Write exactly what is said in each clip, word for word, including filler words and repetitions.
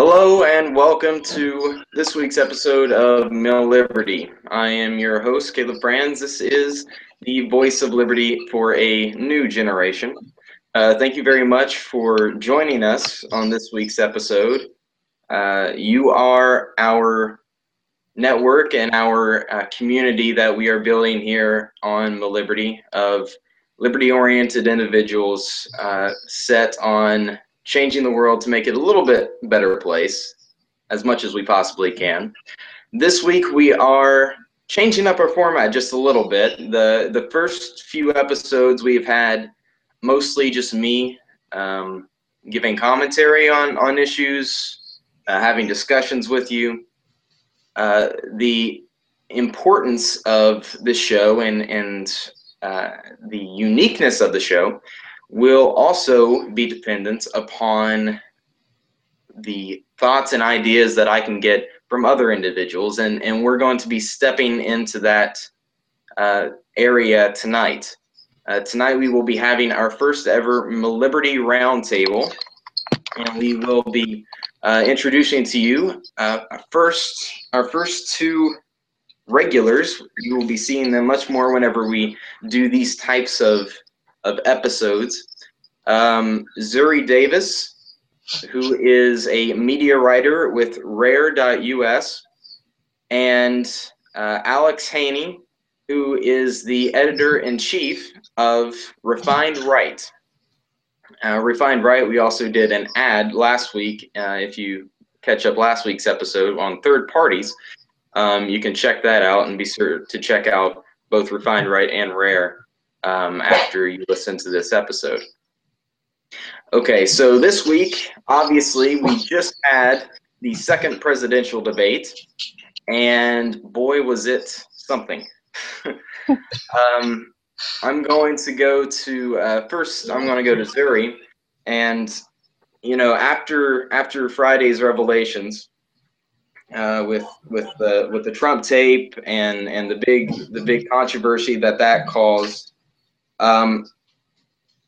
Hello and welcome to this week's episode of MilLiberty. I am your host, Caleb Franz. This is the voice of liberty for a new generation. Uh, thank you very much for joining us on this week's episode. Uh, you are our network and our uh, community that we are building here on MilLiberty of liberty-oriented individuals uh, set on changing the world to make it a little bit better place as much as we possibly can. This week we are changing up our format just a little bit. The the first few episodes we've had mostly just me um, giving commentary on, on issues, uh, having discussions with you. Uh, the importance of this show and, and uh, the uniqueness of the show will also be dependent upon the thoughts and ideas that I can get from other individuals, and, and we're going to be stepping into that uh, area tonight. Uh, tonight we will be having our first ever MilLiberty Roundtable, and we will be uh, introducing to you uh, our first, our first two regulars. You will be seeing them much more whenever we do these types of of episodes. Um, Zuri Davis, who is a media writer with Rare dot U S, and uh, Alex Haney, who is the editor-in-chief of Refined Right. Uh, Refined Right, we also did an ad last week. Uh, if you catch up last week's episode on third parties, um, you can check that out and be sure to check out both Refined Right and Rare Um, after you listen to this episode. Okay, so this week, obviously, we just had the second presidential debate, and boy, was it something. um, I'm going to go to, uh, first, I'm going to go to Zuri, and, you know, after after Friday's revelations, Uh, with with the with the Trump tape and and the big the big controversy that that caused, um,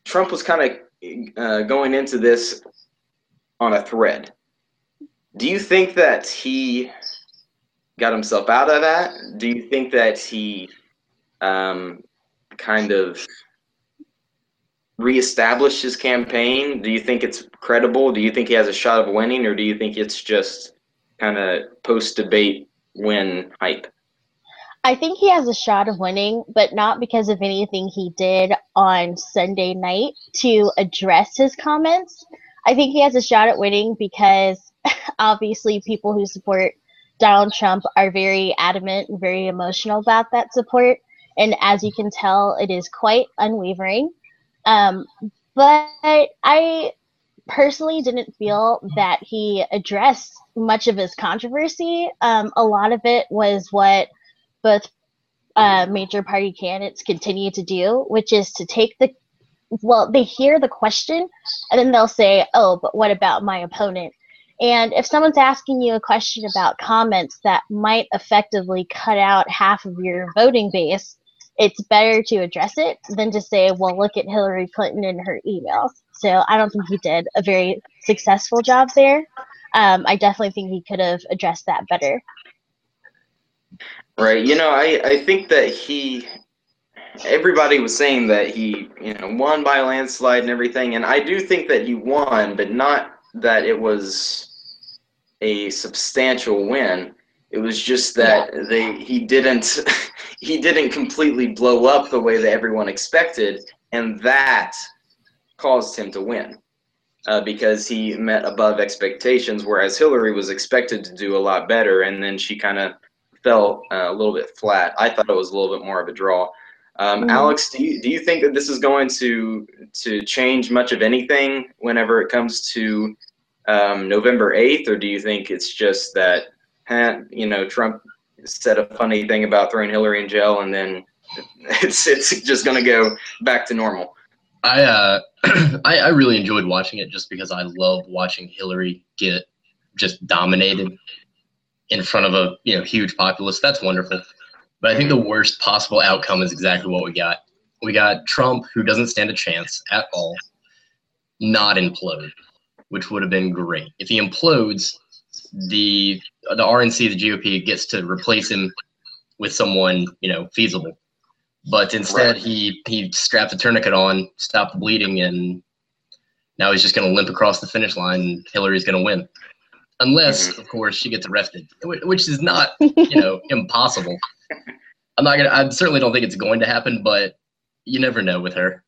Trump was kind of uh, going into this on a thread. Do you think that he got himself out of that? Do you think that he um, kind of reestablished his campaign? Do you think it's credible? Do you think he has a shot of winning, or do you think it's just kind of post-debate win hype? I think he has a shot of winning, but not because of anything he did on Sunday night to address his comments. I think he has a shot at winning because obviously people who support Donald Trump are very adamant and very emotional about that support. And as you can tell, it is quite unwavering. Um, but I personally didn't feel that he addressed much of his controversy. Um, a lot of it was what both uh, major party candidates continue to do, which is to take the, well, they hear the question and then they'll say, oh, but what about my opponent? And if someone's asking you a question about comments that might effectively cut out half of your voting base, it's better to address it than to say, well, look at Hillary Clinton and her emails. So I don't think he did a very successful job there. Um, I definitely think he could have addressed that better. Right. You know, I, I think that he, everybody was saying that he, you know, won by a landslide and everything. And I do think that he won, but not that it was a substantial win. It was just that yeah. they he didn't he didn't completely blow up the way that everyone expected, and that caused him to win uh, because he met above expectations, whereas Hillary was expected to do a lot better, and then she kind of fell uh, a little bit flat. I thought it was a little bit more of a draw. Um, mm-hmm. Alex, do you, do you think that this is going to to change much of anything whenever it comes to um, November eighth, or do you think it's just that, eh, you know, Trump said a funny thing about throwing Hillary in jail, and then it's it's just going to go back to normal? I, uh, I I really enjoyed watching it just because I love watching Hillary get just dominated in front of a you know huge populace. That's wonderful. But I think the worst possible outcome is exactly what we got. We got Trump, who doesn't stand a chance at all, not implode, which would have been great. If he implodes, the the R N C, the G O P, gets to replace him with someone, you know, feasible. But instead, right. he he strapped the tourniquet on, stopped the bleeding, and now he's just going to limp across the finish line. And Hillary's going to win, unless, of course, she gets arrested, which is not, you know, impossible. I'm not gonna. I certainly don't think it's going to happen, but you never know with her.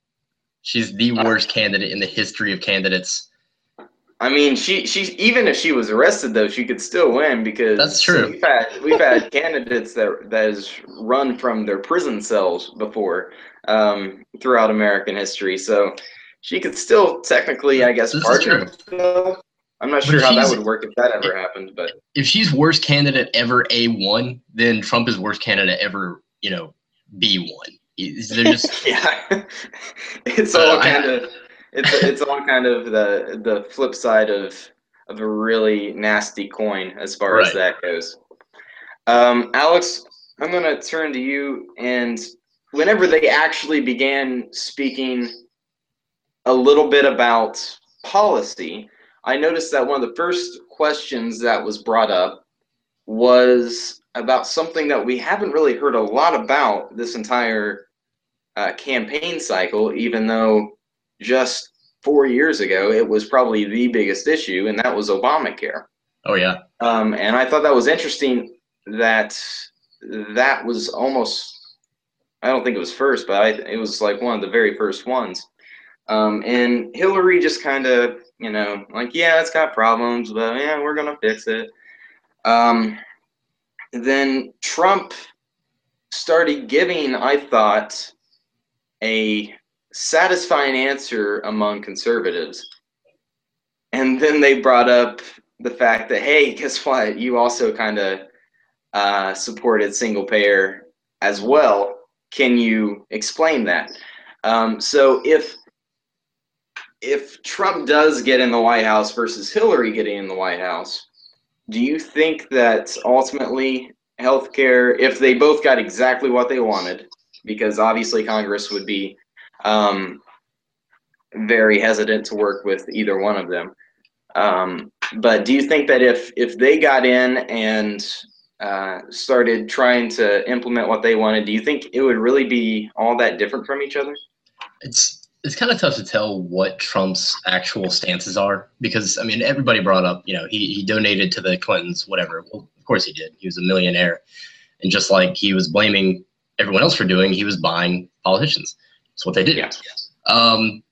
She's the worst candidate in the history of candidates. I mean, she she's even if she was arrested, though, she could still win, because that's true. We've had we've had candidates that that has run from their prison cells before, um, throughout American history. So she could still technically, I guess, partner. I'm not sure how that would work if that ever happened. But if she's worst candidate ever A one, then Trump is worst candidate ever, you know, B one. They're just yeah. It's all kind of. It's it's all kind of the the flip side of of a really nasty coin as far right. as that goes. Um, Alex, I'm going to turn to you. And whenever they actually began speaking a little bit about policy, I noticed that one of the first questions that was brought up was about something that we haven't really heard a lot about this entire uh, campaign cycle, even though just four years ago, it was probably the biggest issue, and that was Obamacare. Oh, yeah. Um, and I thought that was interesting that that was almost, I don't think it was first, but I, it was like one of the very first ones. Um, and Hillary just kind of, you know, like, yeah, it's got problems, but yeah, we're going to fix it. Um, then Trump started giving, I thought, a satisfying answer among conservatives, and then they brought up the fact that, hey, guess what, you also kind of uh supported single payer as well. Can you explain that? Um so if if Trump does get in the White House versus Hillary getting in the White House, do you think that ultimately healthcare, if they both got exactly what they wanted, because obviously Congress would be Um, very hesitant to work with either one of them. Um, but do you think that if, if they got in and uh, started trying to implement what they wanted, do you think it would really be all that different from each other? It's, it's kind of tough to tell what Trump's actual stances are, because, I mean, everybody brought up, you know, he, he donated to the Clintons, whatever. Well, of course he did. He was a millionaire. And just like he was blaming everyone else for doing, he was buying politicians. That's what they did. Yeah. Um,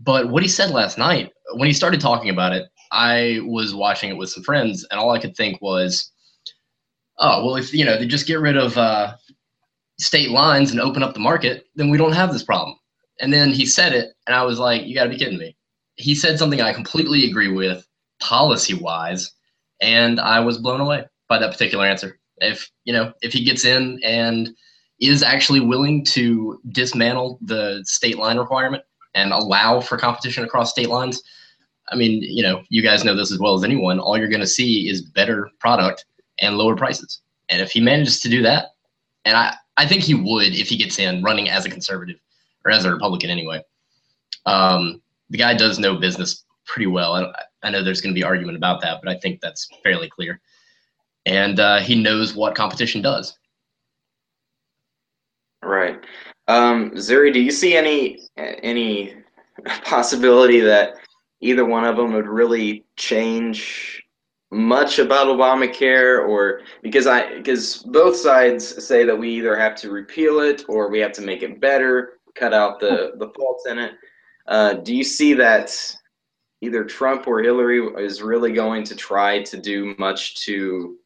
but what he said last night, when he started talking about it, I was watching it with some friends, and all I could think was, oh, well, if, you know, they just get rid of uh, state lines and open up the market, then we don't have this problem. And then he said it, and I was like, you got to be kidding me. He said something I completely agree with policy-wise, and I was blown away by that particular answer. If, you know, if he gets in and is actually willing to dismantle the state line requirement and allow for competition across state lines, I mean, you know, you guys know this as well as anyone, all you're going to see is better product and lower prices. And if he manages to do that, and I, I think he would if he gets in running as a conservative or as a Republican anyway, um, the guy does know business pretty well. I, I know there's going to be argument about that, but I think that's fairly clear. And uh, he knows what competition does. Right. Um, Zuri, do you see any any possibility that either one of them would really change much about Obamacare? Or because I because both sides say that we either have to repeal it or we have to make it better, cut out the, the faults in it. Uh, do you see that either Trump or Hillary is really going to try to do much to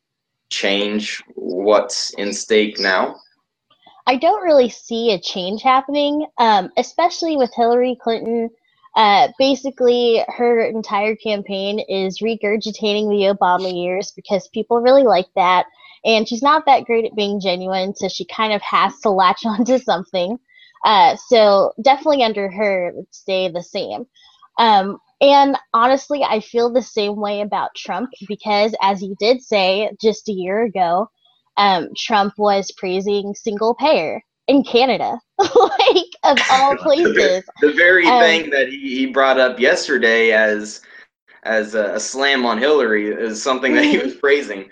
change what's in stake now? I don't really see a change happening, um, especially with Hillary Clinton. Uh, basically, her entire campaign is regurgitating the Obama years because people really like that. And she's not that great at being genuine, so she kind of has to latch onto something. Uh, so definitely under her, it would stay the same. Um, and honestly, I feel the same way about Trump because, as you did say just a year ago, Um, Trump was praising single payer in Canada, like of all places. The very um, thing that he, he brought up yesterday as as a, a slam on Hillary is something that he was praising.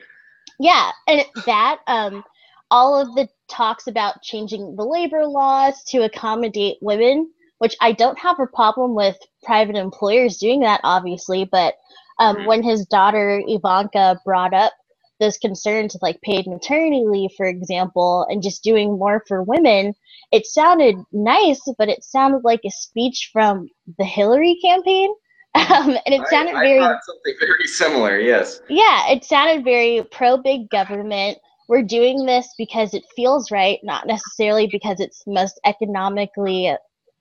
Yeah, and that, um, all of the talks about changing the labor laws to accommodate women, which I don't have a problem with private employers doing that, obviously, but um, mm-hmm. when his daughter Ivanka brought up those concerns with like paid maternity leave, for example, and just doing more for women, it sounded nice, but it sounded like a speech from the Hillary campaign. Um, and it sounded I, I very something very similar, yes. Yeah, it sounded very pro-big government. We're doing this because it feels right, not necessarily because it's most economically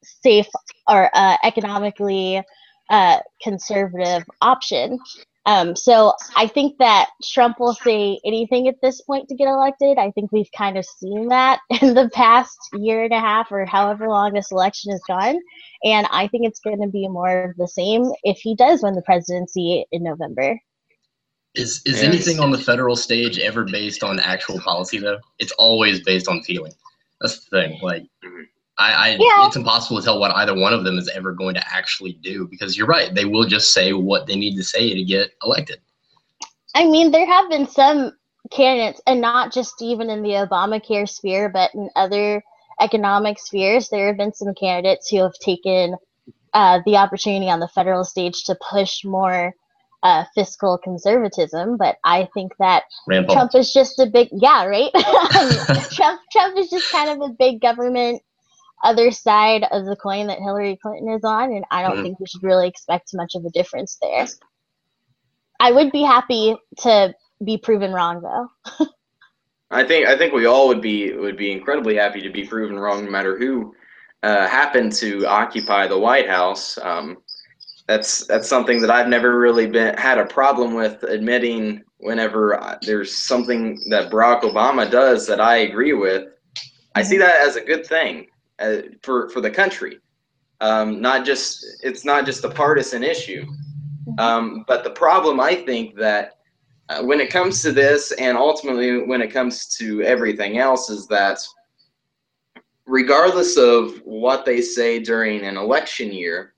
safe or uh, economically uh, conservative option. Um, so I think that Trump will say anything at this point to get elected. I think we've kind of seen that in the past year and a half or however long this election has gone. And I think it's going to be more of the same if he does win the presidency in November. Is is anything on the federal stage ever based on actual policy, though? It's always based on feeling. That's the thing. Like, I, I yeah. it's impossible to tell what either one of them is ever going to actually do, because you're right. They will just say what they need to say to get elected. I mean, there have been some candidates, and not just even in the Obamacare sphere, but in other economic spheres, there have been some candidates who have taken uh, the opportunity on the federal stage to push more Uh, fiscal conservatism, but I think that Rand Paul. Trump is just a big yeah right Trump Trump is just kind of a big government other side of the coin that Hillary Clinton is on, and I don't mm-hmm. think we should really expect much of a difference there. I would be happy to be proven wrong, though. I think I think we all would be would be incredibly happy to be proven wrong, no matter who uh, happened to occupy the White House. Um, That's that's something that I've never really been had a problem with admitting whenever I, there's something that Barack Obama does that I agree with. I see that as a good thing uh, for for the country. Um, not just it's not just a partisan issue, um, but the problem I think that uh, when it comes to this, and ultimately when it comes to everything else, is that regardless of what they say during an election year,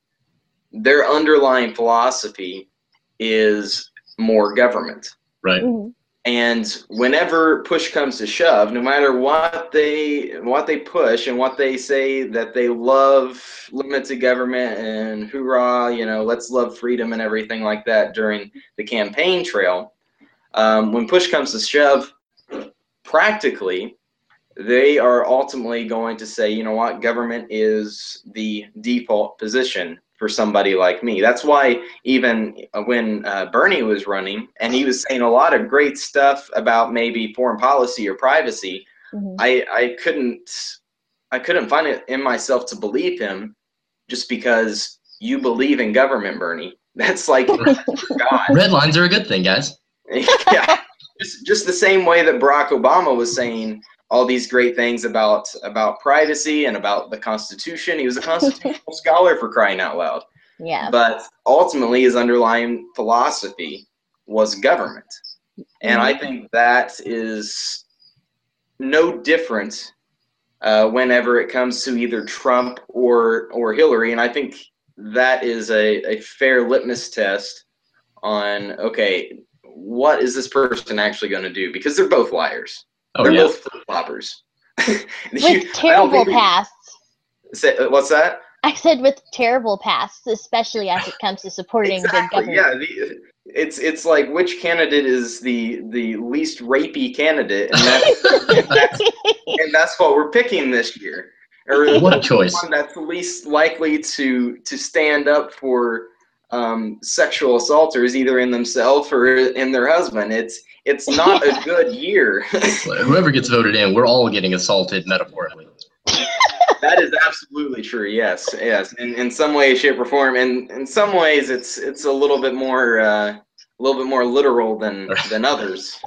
their underlying philosophy is more government. Right. Mm-hmm. And whenever push comes to shove, no matter what they what they push and what they say that they love limited government and hoorah, you know, let's love freedom and everything like that during the campaign trail, um, when push comes to shove, practically, they are ultimately going to say, you know what, government is the default position for somebody like me. That's why even when uh, Bernie was running and he was saying a lot of great stuff about maybe foreign policy or privacy, mm-hmm. I, I couldn't I couldn't find it in myself to believe him, just because you believe in government, Bernie. That's like God. Red lines are a good thing, guys. Yeah, just just the same way that Barack Obama was saying all these great things about about privacy and about the Constitution. He was a constitutional scholar, for crying out loud. Yeah. But ultimately his underlying philosophy was government. And I think that is no different uh, whenever it comes to either Trump or, or Hillary. And I think that is a, a fair litmus test on, okay, what is this person actually going to do? Because they're both liars. Oh, They're yeah. both flip-floppers. With terrible pasts. Say, what's that? I said with terrible pasts, especially as it comes to supporting exactly. big government. Yeah, the, it's it's like which candidate is the the least rapey candidate, and that's, and, that's and that's what we're picking this year. Or what a choice! One that's least likely to to stand up for um, sexual assaulters, either in themselves or in their husband. It's It's not yeah. a good year. Whoever gets voted in, we're all getting assaulted metaphorically. That is absolutely true. Yes, yes. In in some way, shape, or form, and in some ways, it's it's a little bit more uh, a little bit more literal than than others.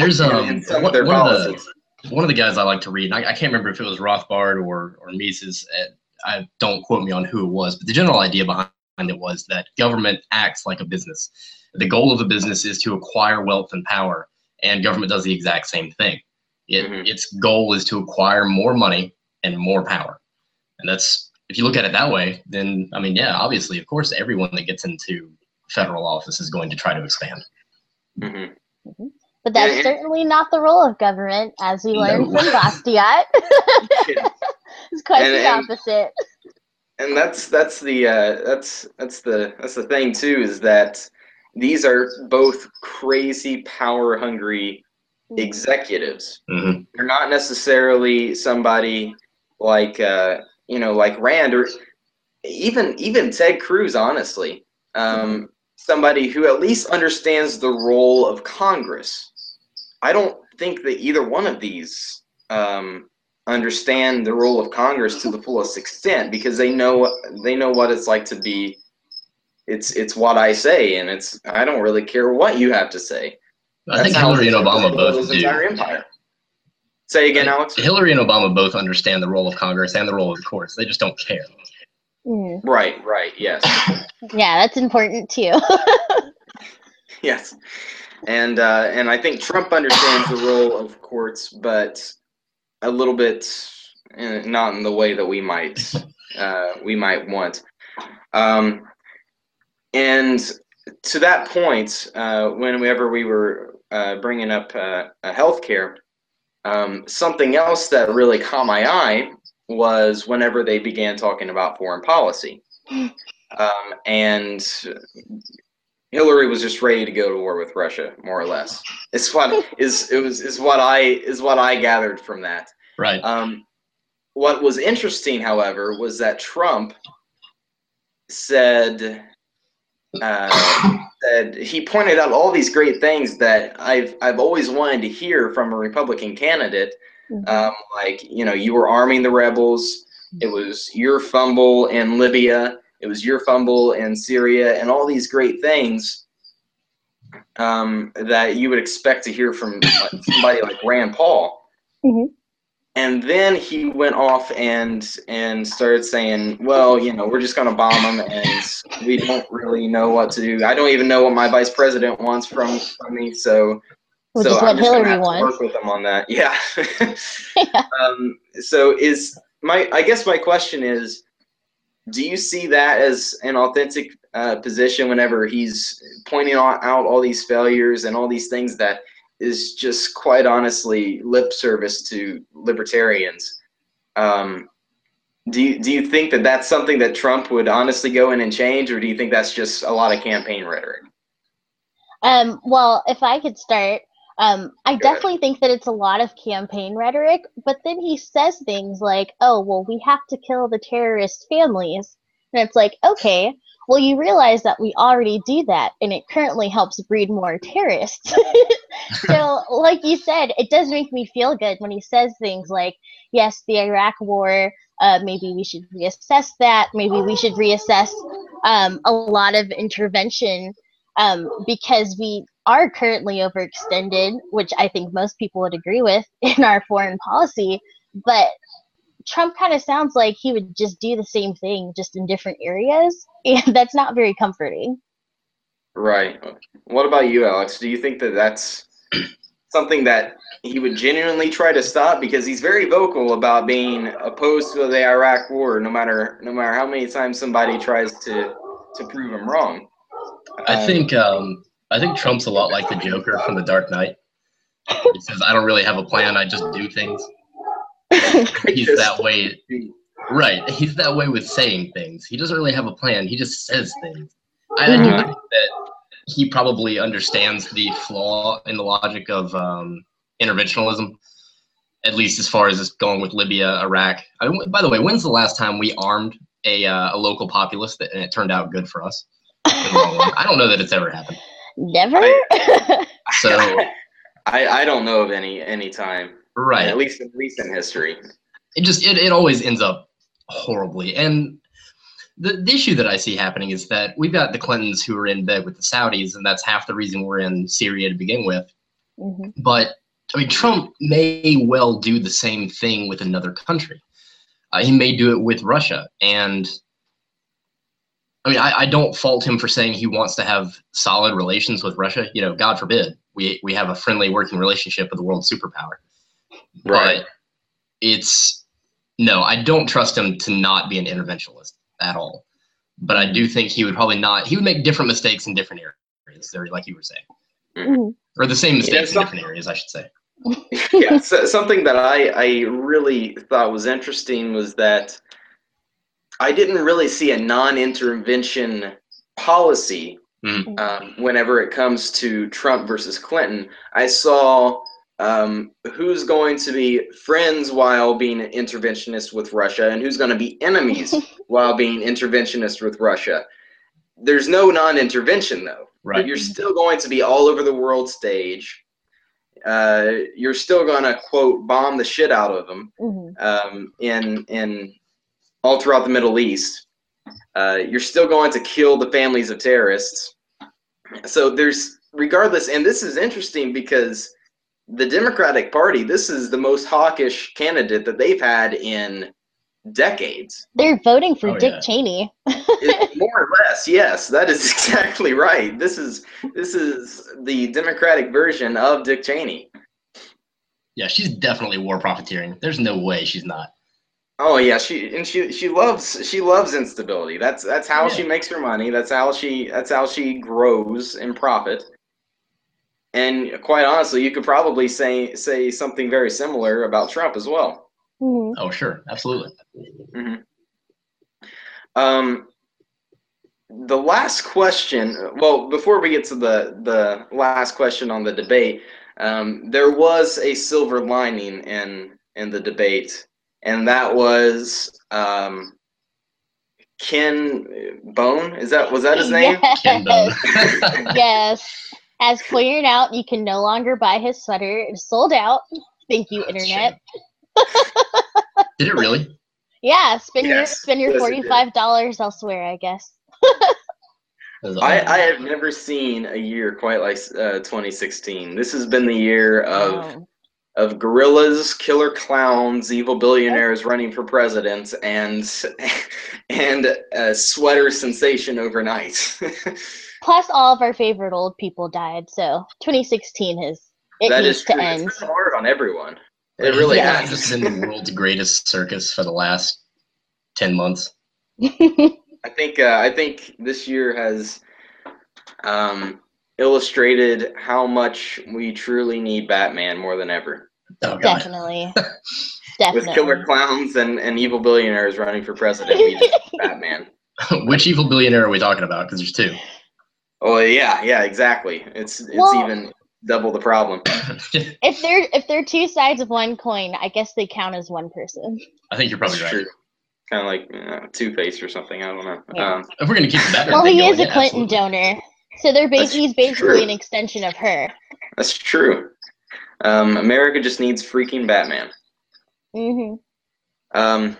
There's um in, in some one, of their one, of the, one of the guys I like to read. And I, I can't remember if it was Rothbard or or Mises. I don't quote me on who it was, but the general idea behind it was that government acts like a business. The goal of a business is to acquire wealth and power, and government does the exact same thing. It, mm-hmm. Its goal is to acquire more money and more power. And that's, if you look at it that way, then, I mean, yeah, obviously, of course, everyone that gets into federal office is going to try to expand. Mm-hmm. Mm-hmm. But that's yeah, certainly not the role of government, as we learned no. from Bastiat. It's quite and, the opposite. And, and that's that's the uh, that's that's the that's the thing too, is that these are both crazy power hungry executives. Mm-hmm. They're not necessarily somebody like uh, you know, like Rand or even even Ted Cruz, honestly. Um, somebody who at least understands the role of Congress. I don't think that either one of these um, understand the role of Congress to the fullest extent, because they know they know what it's like to be. It's it's what I say, and it's I don't really care what you have to say. I That's think Hillary and Obama both do. Say again, like, Alex? Hillary and Obama both understand the role of Congress and the role of the courts. They just don't care. Mm. Right, right, yes. Yeah, that's important too. Yes, and uh, and I think Trump understands the role of courts, but a little bit uh, not in the way that we might uh, we might want. Um, and to that point, uh, whenever we were uh, bringing up uh, healthcare, um, something else that really caught my eye was whenever they began talking about foreign policy. Um, and Hillary was just ready to go to war with Russia, more or less. It's what is it was is what I is what I gathered from that. Right. Um, what was interesting, however, was that Trump said uh, said he pointed out all these great things that I've I've always wanted to hear from a Republican candidate. Um, like, you know, you were arming the rebels, it was your fumble in Libya, it was your fumble in Syria, and all these great things um, that you would expect to hear from like, somebody like Rand Paul. Mm-hmm. And then he went off and and started saying, well, you know, we're just going to bomb them, and we don't really know what to do. I don't even know what my vice president wants from, from me, so... Which so is what I'm just Hillary gonna have wants. To work with them on that. Yeah. Yeah. Um, so is my, I guess my question is, do you see that as an authentic uh, position whenever he's pointing out all these failures and all these things that is just quite honestly lip service to libertarians? Um, do you, do you think that that's something that Trump would honestly go in and change, or do you think that's just a lot of campaign rhetoric? Um, well, if I could start. Um, I definitely think that it's a lot of campaign rhetoric, but then he says things like, oh, well, we have to kill the terrorist families. And it's like, okay, well, you realize that we already do that, and it currently helps breed more terrorists. So, like you said, it does make me feel good when he says things like, yes, the Iraq war, uh, maybe we should reassess that, maybe we should reassess um, a lot of intervention. Um, because we are currently overextended, which I think most people would agree with in our foreign policy, but Trump kind of sounds like he would just do the same thing, just in different areas, and that's not very comforting. Right. What about you, Alex? Do you think that that's something that he would genuinely try to stop? Because he's very vocal about being opposed to the Iraq war, no matter no matter how many times somebody tries to, to prove him wrong. I think um, I think Trump's a lot like the Joker from The Dark Knight. He says, "I don't really have a plan. I just do things." He's that way, right? He's that way with saying things. He doesn't really have a plan. He just says things. I, I do think that he probably understands the flaw in the logic of um, interventionalism, at least as far as going with Libya, Iraq. I mean, by the way, when's the last time we armed a uh, a local populace that and it turned out good for us? I don't know that it's ever happened. Never? I, so I, I don't know of any any time. Right. At least in recent history. It just it, it always ends up horribly. And the, the issue that I see happening is that we've got the Clintons who are in bed with the Saudis, and that's half the reason we're in Syria to begin with. Mm-hmm. But I mean, Trump may well do the same thing with another country. Uh, he may do it with Russia, and I mean, I, I don't fault him for saying he wants to have solid relations with Russia. You know, God forbid we we have a friendly working relationship with the world superpower. Right. But it's, no, I don't trust him to not be an interventionist at all. but I do think he would probably not, he would make different mistakes in different areas, like you were saying. Mm-hmm. Or the same mistakes yeah, in different areas, I should say. yeah, so, something that I, I really thought was interesting was that I didn't really see a non-intervention policy mm-hmm. um, whenever it comes to Trump versus Clinton. I saw um, who's going to be friends while being an interventionist with Russia and who's going to be enemies while being interventionist with Russia. There's no non-intervention, though. Right. You're still going to be all over the world stage. Uh, you're still going to, quote, bomb the shit out of them mm-hmm. um, in, in all throughout the Middle East. Uh, you're still going to kill the families of terrorists. So there's, regardless, and this is interesting because the Democratic Party, this is the most hawkish candidate that they've had in decades. They're voting for oh, Dick yeah. Cheney. It, more or less, yes, that is exactly right. This is this is the Democratic version of Dick Cheney. Yeah, she's definitely war profiteering. There's no way she's not. Oh yeah, she and she she loves she loves instability. That's that's how yeah. she makes her money. That's how she that's how she grows in profit. And quite honestly, you could probably say say something very similar about Trump as well. Mm-hmm. Oh, sure. Absolutely. Mm-hmm. Um, the last question, well, before we get to the, the last question on the debate, um, there was a silver lining in, in the debate, and that was um, Ken Bone. Is that, was that his name? Yes. Ken Bone. Yes. As pointed out, you can no longer buy his sweater. It's sold out. Thank you, That's Internet. True. Did it really? Yeah, spend yes. your spend your yes, forty-five dollars elsewhere, I guess. I, I have never seen a year quite like uh, twenty sixteen. This has been the year of oh. of gorillas, killer clowns, evil billionaires okay. running for president, and and a sweater sensation overnight. Plus, all of our favorite old people died. So twenty sixteen has it that needs is to true. end. It's been hard on everyone. It really yeah. has. This has been the world's greatest circus for the last ten months. I think uh, I think this year has um, illustrated how much we truly need Batman more than ever. Oh, Definitely. Definitely. With killer clowns and, and evil billionaires running for president, we need Batman. Which evil billionaire are we talking about? Because there's two. Oh yeah, yeah, exactly. It's it's well, even. Double the problem. If they're if they're two sides of one coin, I guess they count as one person. I think you're probably That's right. Kind of like uh, Two-Face or something. I don't know. Yeah. Um, if we're gonna keep that. Well, he is going, a Clinton yeah, donor, so they're ba- he's basically true. an extension of her. That's true. Um, America just needs freaking Batman. Mhm. Um.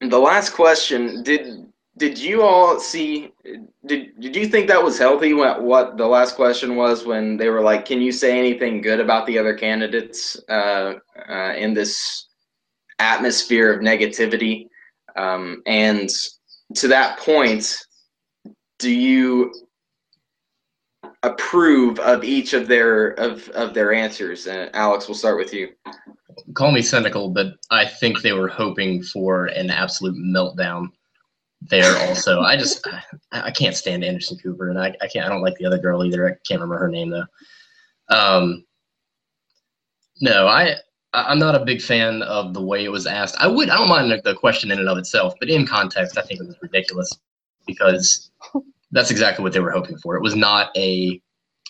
The last question did. Did you all see, did, did you think that was healthy when, what the last question was when they were like, can you say anything good about the other candidates uh, uh, in this atmosphere of negativity? Um, and to that point, do you approve of each of their, of, of their answers? Uh, Alex, we'll start with you. Call me cynical, but I think they were hoping for an absolute meltdown. There also, I just I, I can't stand Anderson Cooper, and I, I can't I don't like the other girl either. I can't remember her name though. Um, no, I I'm not a big fan of the way it was asked. I would I don't mind the question in and of itself, but in context, I think it was ridiculous because that's exactly what they were hoping for. It was not a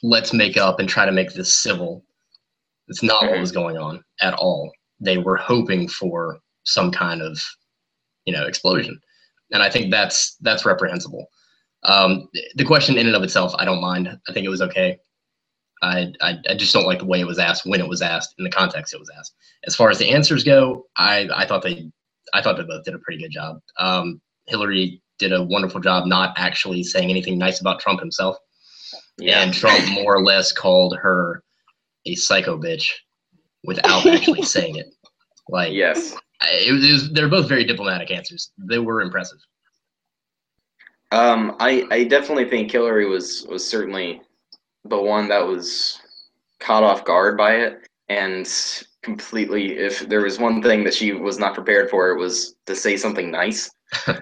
let's make up and try to make this civil. It's not what was going on at all. They were hoping for some kind of you know explosion. And I think that's that's reprehensible. Um, the question in and of itself, I don't mind. I think it was okay. I, I I just don't like the way it was asked, when it was asked, in the context it was asked. As far as the answers go, I, I thought they I thought they both did a pretty good job. Um, Hillary did a wonderful job not actually saying anything nice about Trump himself. Yeah. And Trump more or less called her a psycho bitch without actually saying it. Like yes. It was, they're both very diplomatic answers. They were impressive. Um, I, I definitely think Hillary was, was certainly the one that was caught off guard by it. And completely. If there was one thing that she was not prepared for, it was to say something nice. um,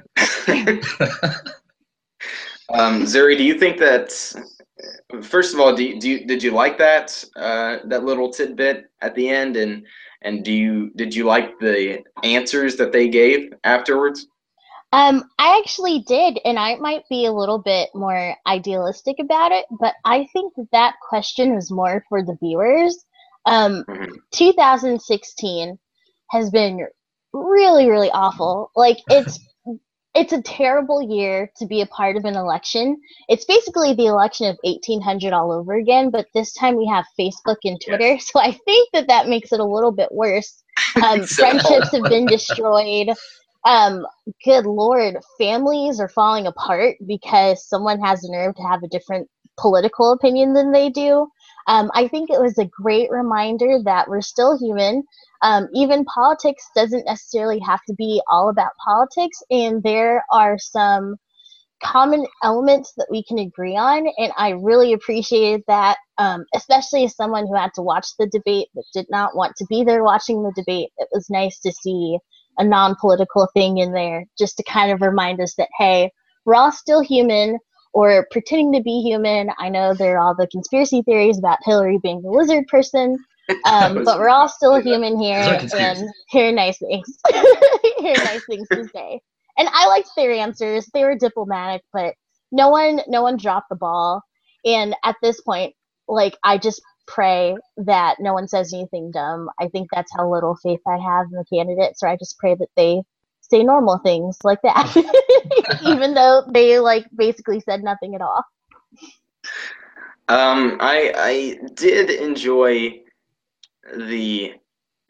Zuri, do you think that, first of all, do you, do you, did you like that uh, that little tidbit at the end, and and do you did you like the answers that they gave afterwards? Um, I actually did, and I might be a little bit more idealistic about it, but I think that that question was more for the viewers. Um, mm-hmm. two thousand sixteen has been really, really awful. Like, it's it's a terrible year to be a part of an election. It's basically the election of eighteen hundred all over again, but this time we have Facebook and Twitter, yes. So I think that that makes it a little bit worse. Um, so. Friendships have been destroyed. Um, good Lord, families are falling apart because someone has the nerve to have a different political opinion than they do. Um, I think it was a great reminder that we're still human. Um, even politics doesn't necessarily have to be all about politics, and there are some common elements that we can agree on, and I really appreciated that, um, especially as someone who had to watch the debate but did not want to be there watching the debate. It was nice to see a non-political thing in there, just to kind of remind us that, hey, we're all still human, or pretending to be human. I know there are all the conspiracy theories about Hillary being the lizard person, um, but we're all still human here, and here are nice things. Here are nice things to say. And I liked their answers. They were diplomatic, but no one, no one dropped the ball. And at this point, like, I just pray that no one says anything dumb. I think that's how little faith I have in the candidates, or I just pray that they say normal things like that, even though they like basically said nothing at all. Um, I, I did enjoy the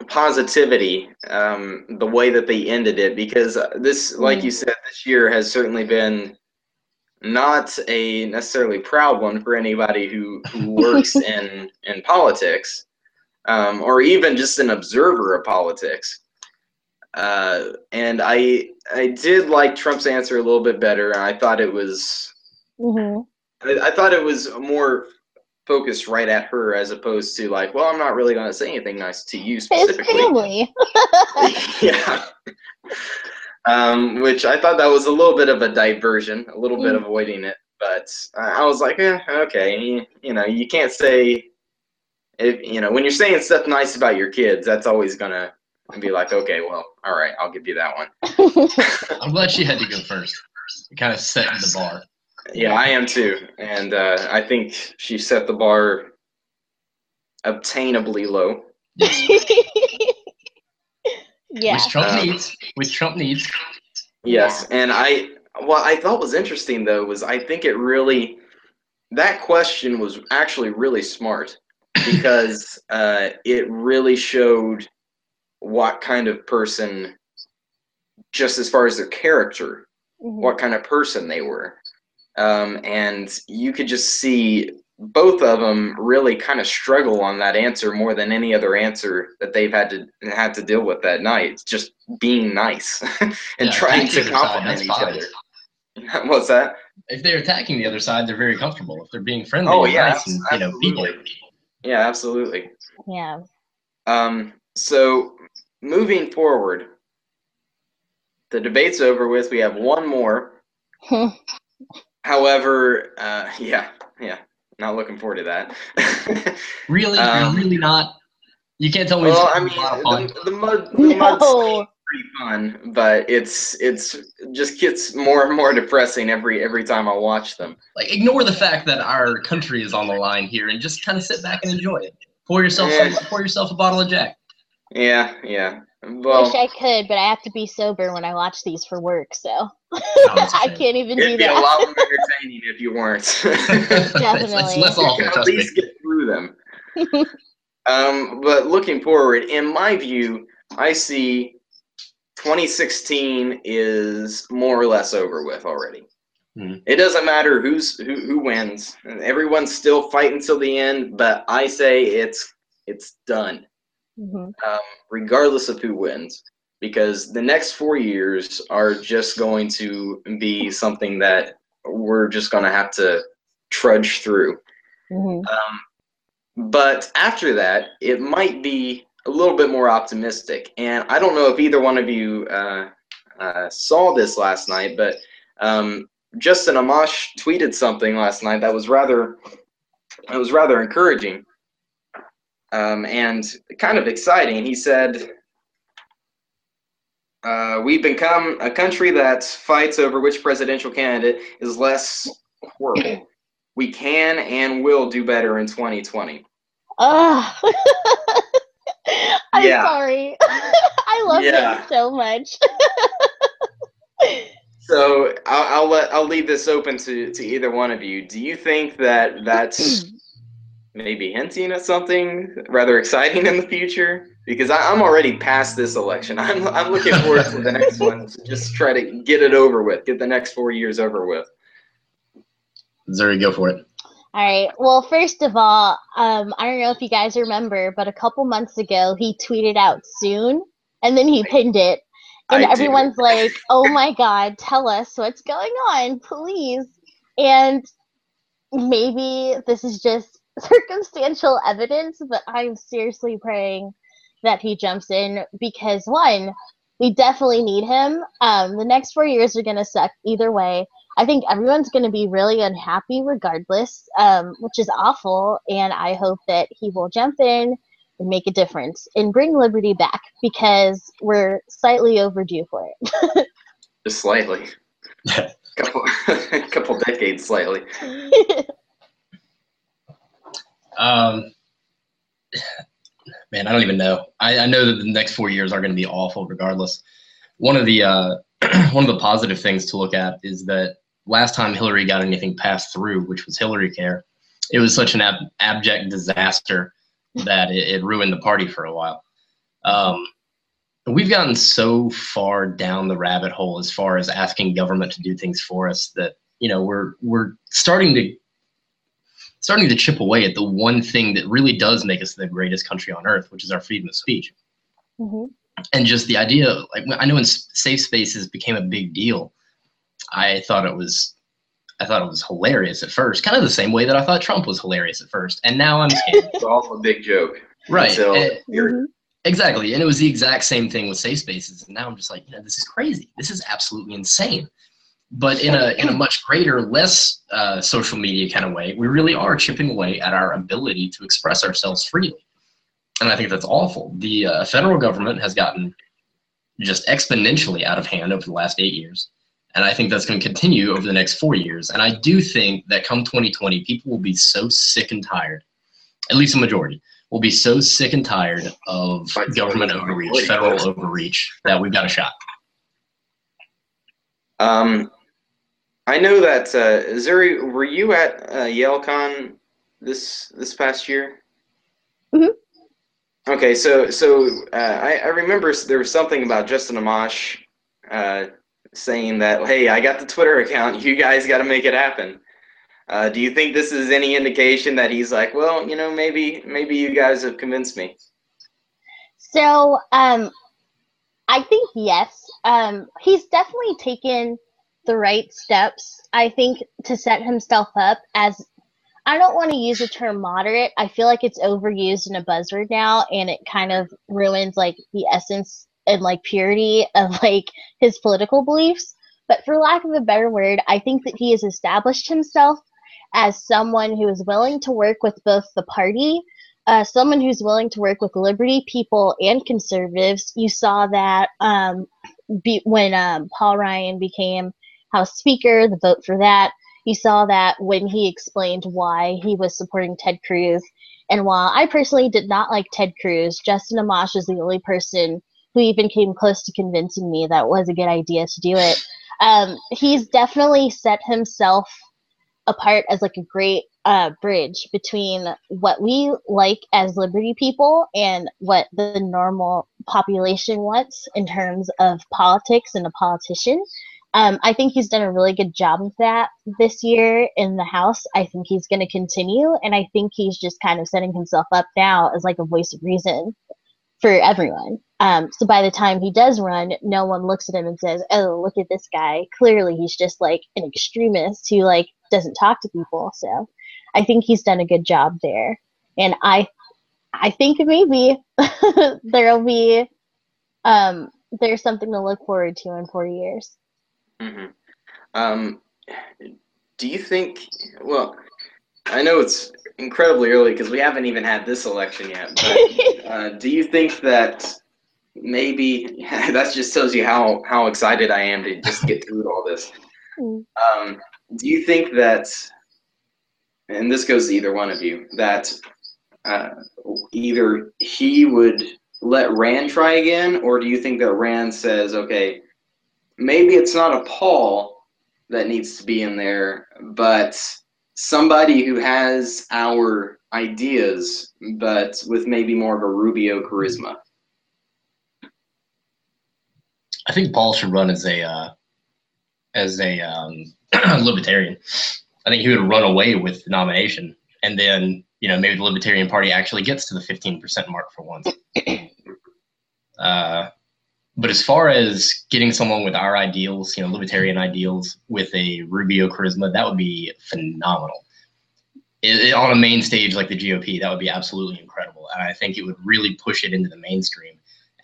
positivity, um, the way that they ended it, because this, like mm-hmm. you said, this year has certainly been not a necessarily proud one for anybody who, who works in, in politics, um, or even just an observer of politics. Uh, and I I did like Trump's answer a little bit better. I thought it was mm-hmm. I, I thought it was more focused right at her, as opposed to like, well, I'm not really going to say anything nice to you specifically. His family. Yeah. Um, which I thought that was a little bit of a diversion, a little mm. bit avoiding it, but I was like, eh, okay, you, you know, you can't say, if, you know, when you're saying stuff nice about your kids, that's always going to be like, okay, well, all right, I'll give you that one. I'm glad she had to go first. It kind of set the bar. Yeah, I am too. And uh, I think she set the bar obtainably low. Yeah. Which Trump um, needs. Which Trump needs. Yes, yeah. And I, what I thought was interesting though was I think it really, that question was actually really smart, because uh, it really showed what kind of person, just as far as their character, mm-hmm. what kind of person they were, um, and you could just see both of them really kind of struggle on that answer more than any other answer that they've had to had to deal with that night. It's just being nice and yeah, trying to compliment each fine. other. What's that? If they're attacking the other side, they're very comfortable. If they're being friendly, oh yeah, nice and, you know, people. Yeah, absolutely. Yeah. Um. So moving forward, the debate's over with. We have one more. However, uh, yeah, yeah. Not looking forward to that. Really, um, really not. You can't tell me. Well, I mean, the, the mud, the mud's no. pretty fun, but it's it's just gets more and more depressing every every time I watch them. Like, ignore the fact that our country is on the line here, and just kind of sit back and enjoy it. Pour yourself, yeah. some, pour yourself a bottle of Jack. Yeah, yeah. Well, wish I could, but I have to be sober when I watch these for work, so no, I can't even It'd do that. It'd be a lot more entertaining if you weren't. Definitely. It's less awful, at least get through them. um, but looking forward, in my view, I see twenty sixteen is more or less over with already. Mm-hmm. It doesn't matter who's who, who wins. Everyone's still fighting till the end, but I say it's it's done. Mm-hmm. Um, regardless of who wins, because the next four years are just going to be something that we're just going to have to trudge through. Mm-hmm. Um, but after that, it might be a little bit more optimistic. And I don't know if either one of you uh, uh, saw this last night, but um, Justin Amash tweeted something last night that was rather, it was rather encouraging um, and kind of exciting. He said, uh, we've become a country that fights over which presidential candidate is less horrible. We can and will do better in twenty twenty. Oh. I'm yeah. sorry. I love yeah. him so much. So I'll, I'll let I'll leave this open to to either one of you. Do you think that that's maybe hinting at something rather exciting in the future? Because I, I'm already past this election. I'm I'm looking forward to the next one. So just try to get it over with. Get the next four years over with. Zuri, go for it. All right. Well, first of all, um, I don't know if you guys remember, but a couple months ago, he tweeted out soon, and then he pinned it. And I everyone's do. like, oh, my God, tell us what's going on, please. And maybe this is just circumstantial evidence, but I'm seriously praying that he jumps in because, one, we definitely need him. Um, the next four years are going to suck either way. I think everyone's going to be really unhappy regardless, um, which is awful. And I hope that he will jump in and make a difference and bring liberty back because we're slightly overdue for it. Just slightly. A couple, couple decades slightly. um, man, I don't even know. I, I know that the next four years are going to be awful regardless. One of the uh, one of the positive things to look at is that last time Hillary got anything passed through, which was Hillarycare, it was such an ab abject disaster that it, it ruined the party for a while. Um, we've gotten so far down the rabbit hole as far as asking government to do things for us that, you know, we're we're starting to starting to chip away at the one thing that really does make us the greatest country on earth, which is our freedom of speech. Mm-hmm. And just the idea, of, like I know when safe spaces became a big deal, I thought it was, I thought it was hilarious at first, kind of the same way that I thought Trump was hilarious at first, and now I'm scared. It's all a big joke, right? So it, you're exactly, and it was the exact same thing with safe spaces, and now I'm just like, you know, this is crazy. This is absolutely insane. But in a in a much greater, less uh, social media kind of way, we really are chipping away at our ability to express ourselves freely. And I think that's awful. The uh, federal government has gotten just exponentially out of hand over the last eight years. And I think that's going to continue over the next four years. And I do think that come twenty twenty, people will be so sick and tired, at least a majority, will be so sick and tired of government overreach, federal overreach, that we've got a shot. Um, I know that, uh, Zuri, were you at uh, YaleCon this, this past year? Mm-hmm. Okay, so so uh, I, I remember there was something about Justin Amash uh, saying that, hey, I got the Twitter account, you guys got to make it happen. Uh, do you think this is any indication that he's like, well, you know, maybe maybe you guys have convinced me? So um, I think yes. Um, he's definitely taken the right steps, I think, to set himself up as, I don't want to use the term moderate. I feel like it's overused in a buzzword now, and it kind of ruins like the essence and like purity of like his political beliefs. But for lack of a better word, I think that he has established himself as someone who is willing to work with both the party, uh, someone who's willing to work with liberty people and conservatives. You saw that um, be when um, Paul Ryan became House Speaker, the vote for that. You saw that when he explained why he was supporting Ted Cruz. And while I personally did not like Ted Cruz, Justin Amash is the only person who even came close to convincing me that it was a good idea to do it. Um, he's definitely set himself apart as like a great uh, bridge between what we like as liberty people and what the normal population wants in terms of politics and a politician. Um, I think he's done a really good job of that this year in the House. I think he's going to continue, and I think he's just kind of setting himself up now as like a voice of reason for everyone. Um, so by the time he does run, no one looks at him and says, oh, look at this guy. Clearly he's just like an extremist who like doesn't talk to people. So I think he's done a good job there. And I I think maybe there'll be um, there's something to look forward to in four years. Mm-hmm. Um, do you think? Well, I know it's incredibly early because we haven't even had this election yet. But uh, do you think that maybe that just tells you how how excited I am to just get through all this? Um, do you think that, and this goes to either one of you, that uh, either he would let Rand try again, or do you think that Rand says, okay, maybe it's not a Paul that needs to be in there, but somebody who has our ideas, but with maybe more of a Rubio charisma? I think Paul should run as a uh, as a um, libertarian. I think he would run away with the nomination, and then, you know, maybe the Libertarian Party actually gets to the fifteen percent mark for once. Uh, but as far as getting someone with our ideals, you know, libertarian ideals, with a Rubio charisma, that would be phenomenal. It, it, on a main stage like the G O P, that would be absolutely incredible. And I think it would really push it into the mainstream.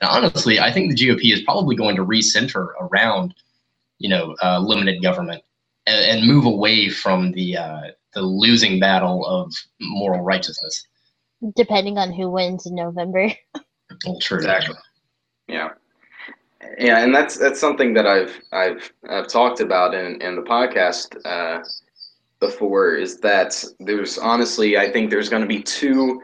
And honestly, I think the G O P is probably going to recenter around, you know, uh, limited government, and, and move away from the uh, the losing battle of moral righteousness. Depending on who wins in November. True. Exactly. Yeah. Yeah, and that's that's something that I've I've I've talked about in in the podcast uh, before. Is that there's honestly, I think there's going to be two.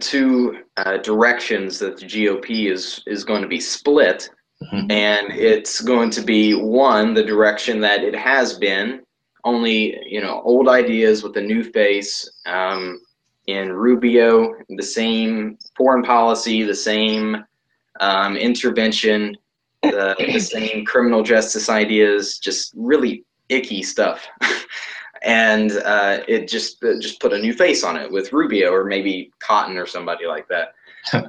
two uh, directions that the G O P is is going to be split, mm-hmm. and it's going to be, one, the direction that it has been, only, you know, old ideas with a new face, um, in Rubio, the same foreign policy, the same um, intervention, the, the same criminal justice ideas, just really icky stuff. And uh, it just it just put a new face on it with Rubio or maybe Cotton or somebody like that.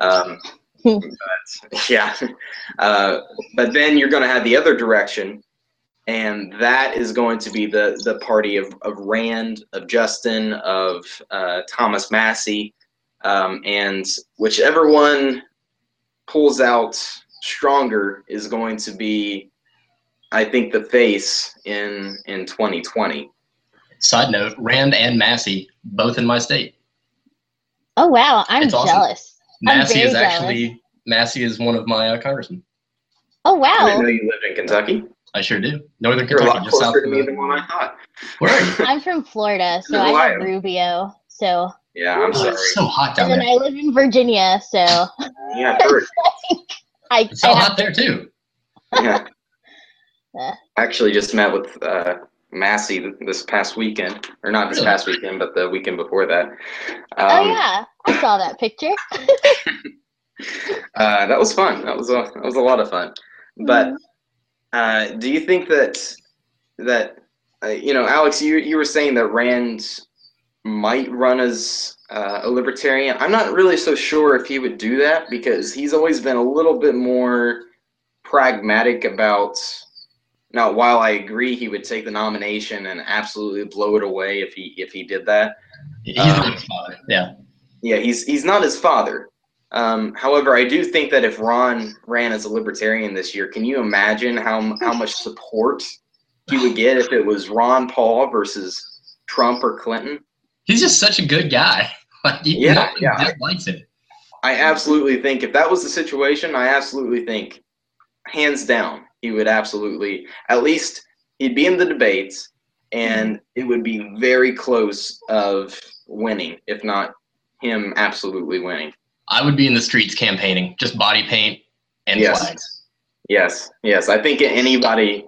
Um, but, yeah, uh, but then you're going to have the other direction, and that is going to be the the party of, of Rand, of Justin, of uh, Thomas Massie, um, and whichever one pulls out stronger is going to be, I think, the face in in twenty twenty. Side note, Rand and Massie, both in my state. Oh, wow. I'm awesome. Jealous. Massie I'm is actually, jealous. Massie is one of my uh, congressmen. Oh, wow. I didn't know you lived in Kentucky. I sure do. Northern You're Kentucky. You're a lot just closer to me than one I thought. Where are you? I'm from Florida, so I have Rubio. So. Yeah, I'm sorry. It's so hot down and there. And I live in Virginia, so. Yeah, I've heard. I, it's so I hot there, too. Yeah. I actually just met with uh, Massie this past weekend, or not this past weekend, but the weekend before that. Um, oh yeah, I saw that picture. uh, that was fun. That was a, that was a lot of fun. But uh, do you think that that uh, you know, Alex, you you were saying that Rand might run as uh, a libertarian? I'm not really so sure if he would do that, because he's always been a little bit more pragmatic about. Now, while I agree he would take the nomination and absolutely blow it away if he if he did that, he's um, not his father. Yeah, yeah, he's he's not his father. Um, however, I do think that if Ron ran as a libertarian this year, can you imagine how how much support he would get if it was Ron Paul versus Trump or Clinton? He's just such a good guy. Like, he, yeah, no yeah. Likes him. I absolutely think if that was the situation, I absolutely think, hands down, he would absolutely, at least he'd be in the debates, and it would be very close of winning, if not him absolutely winning. I would be in the streets campaigning, just body paint and yes. flags. Yes, yes. I think anybody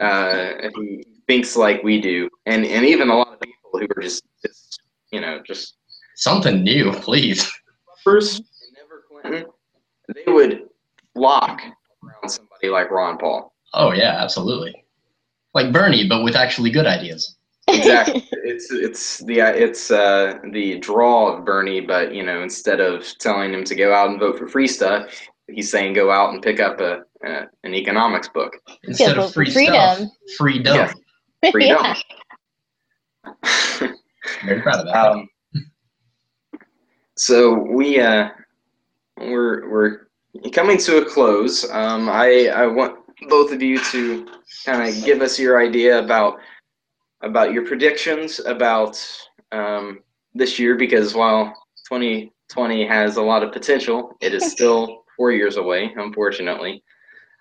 uh, who thinks like we do, and, and even a lot of people who are just, just you know, just... Something new, please. First, never Clinton, they would flock around some like Ron Paul. Oh yeah, absolutely. Like Bernie, but with actually good ideas. Exactly. It's it's the it's uh, the draw of Bernie, but you know, instead of telling him to go out and vote for free stuff, he's saying go out and pick up a, a an economics book instead yeah, of free freedom. Stuff. Freedom. Yeah. Freedom. Yeah. Very proud of that. Um, So we uh, we're we're coming to a close. Um, I I want both of you to kind of give us your idea about about your predictions about um, this year, because while twenty twenty has a lot of potential, it is still four years away, unfortunately.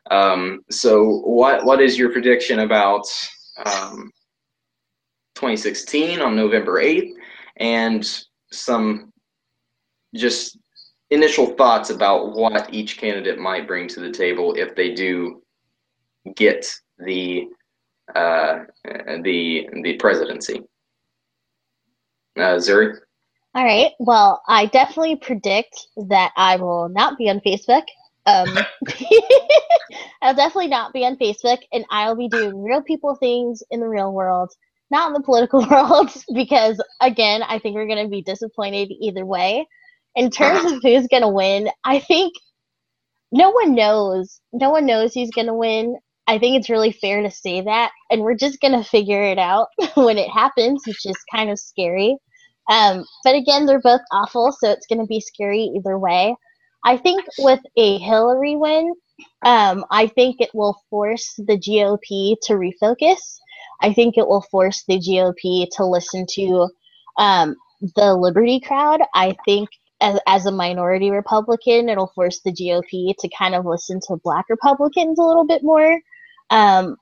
Um, so what what is your prediction about um, twenty sixteen on November eighth, and some just initial thoughts about what each candidate might bring to the table if they do get the uh, the the presidency? Uh, Zuri? All right. Well, I definitely predict that I will not be on Facebook. Um, I'll definitely not be on Facebook, and I'll be doing real people things in the real world, not in the political world, because, again, I think we're going to be disappointed either way. In terms of who's going to win, I think no one knows. No one knows who's going to win. I think it's really fair to say that, and we're just going to figure it out when it happens, which is kind of scary. Um, but again, they're both awful, so it's going to be scary either way. I think with a Hillary win, um, I think it will force the G O P to refocus. I think it will force the G O P to listen to um, the Liberty crowd. I think as, as a minority Republican, it'll force the G O P to kind of listen to Black Republicans a little bit more. Um,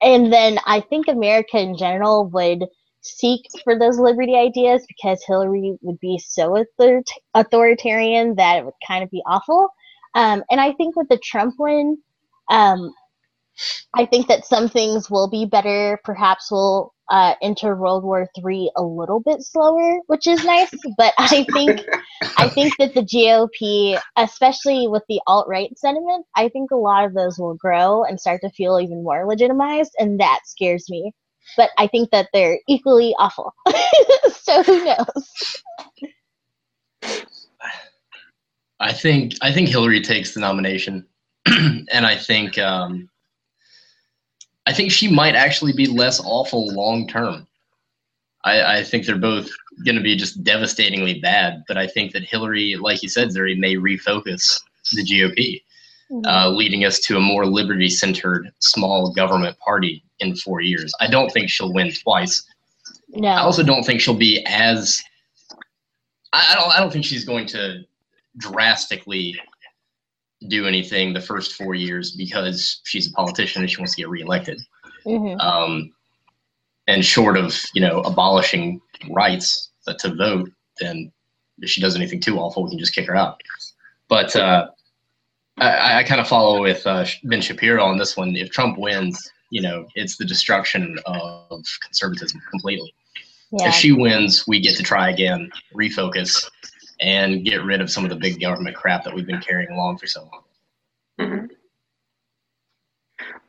and then I think America in general would seek for those liberty ideas, because Hillary would be so author- authoritarian that it would kind of be awful. Um, and I think with the Trump win, um, I think that some things will be better. Perhaps we'll uh, enter World War Three a little bit slower, which is nice. But I think I think that the G O P, especially with the alt-right sentiment, I think a lot of those will grow and start to feel even more legitimized, and that scares me. But I think that they're equally awful. So who knows? I think I think Hillary takes the nomination, and I think um, I think she might actually be less awful long term. I, I think they're both going to be just devastatingly bad, but I think that Hillary, like you said, Zuri, may refocus the G O P, mm-hmm. uh, leading us to a more liberty-centered small government party in four years. I don't think she'll win twice. No. I also don't think she'll be as. I don't. I don't think she's going to drastically do anything the first four years because she's a politician and she wants to get reelected. Mm-hmm. Um, and short of you know abolishing rights to vote, then if she does anything too awful, we can just kick her out. But uh, I, I kind of follow with uh, Ben Shapiro on this one. If Trump wins, you know, it's the destruction of conservatism completely. Yeah. If she wins, we get to try again, refocus, and get rid of some of the big government crap that we've been carrying along for so long. Mm-hmm.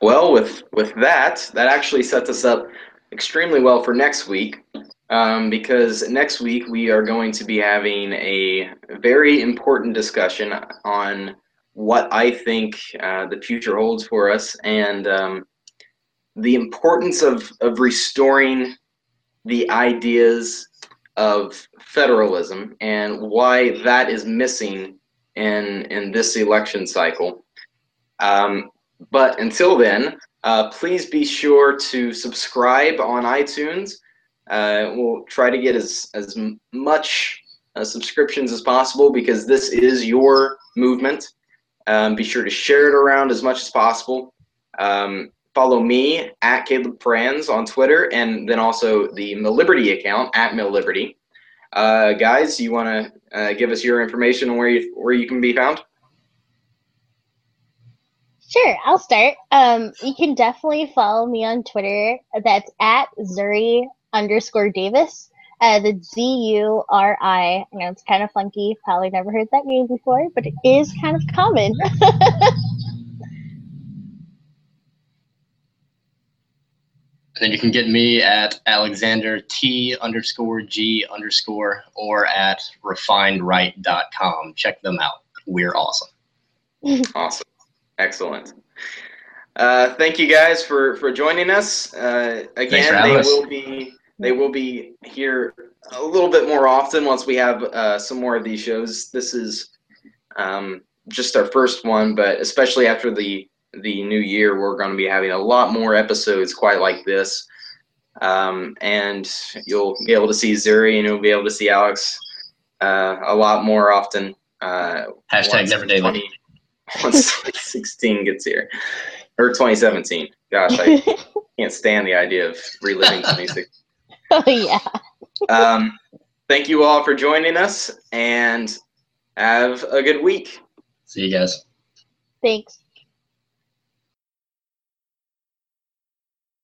Well, with with that, that actually sets us up extremely well for next week, um, because next week we are going to be having a very important discussion on what I think uh, the future holds for us, and um, the importance of, of restoring the ideas of federalism and why that is missing in, in this election cycle. Um, but until then, uh, please be sure to subscribe on iTunes. Uh, we'll try to get as, as much uh, subscriptions as possible, because this is your movement. Um, be sure to share it around as much as possible. Um, Follow me at Caleb Franz on Twitter, and then also the MilLiberty account at MilLiberty. Uh, guys, you want to uh, give us your information on where you where you can be found? Sure, I'll start. Um, you can definitely follow me on Twitter. That's at Zuri underscore Davis. Uh, the Z U R I. I know it's kind of funky. Probably never heard that name before, but it is kind of common. And then you can get me at Alexander T underscore G underscore or at refined right dot com. Check them out. We're awesome. Awesome. Excellent. Uh, thank you guys for, for joining us. Uh, again, they will be They will be here a little bit more often once we have uh, some more of these shows. This is um, just our first one, but especially after the the new year, we're going to be having a lot more episodes quite like this. Um, and you'll be able to see Zuri, and you'll be able to see Alex uh, a lot more often. Uh, Hashtag never David. Once twenty sixteen gets here, or twenty seventeen. Gosh, I can't stand the idea of reliving twenty sixteen. Oh, yeah. um, thank you all for joining us, and have a good week. See you guys. Thanks.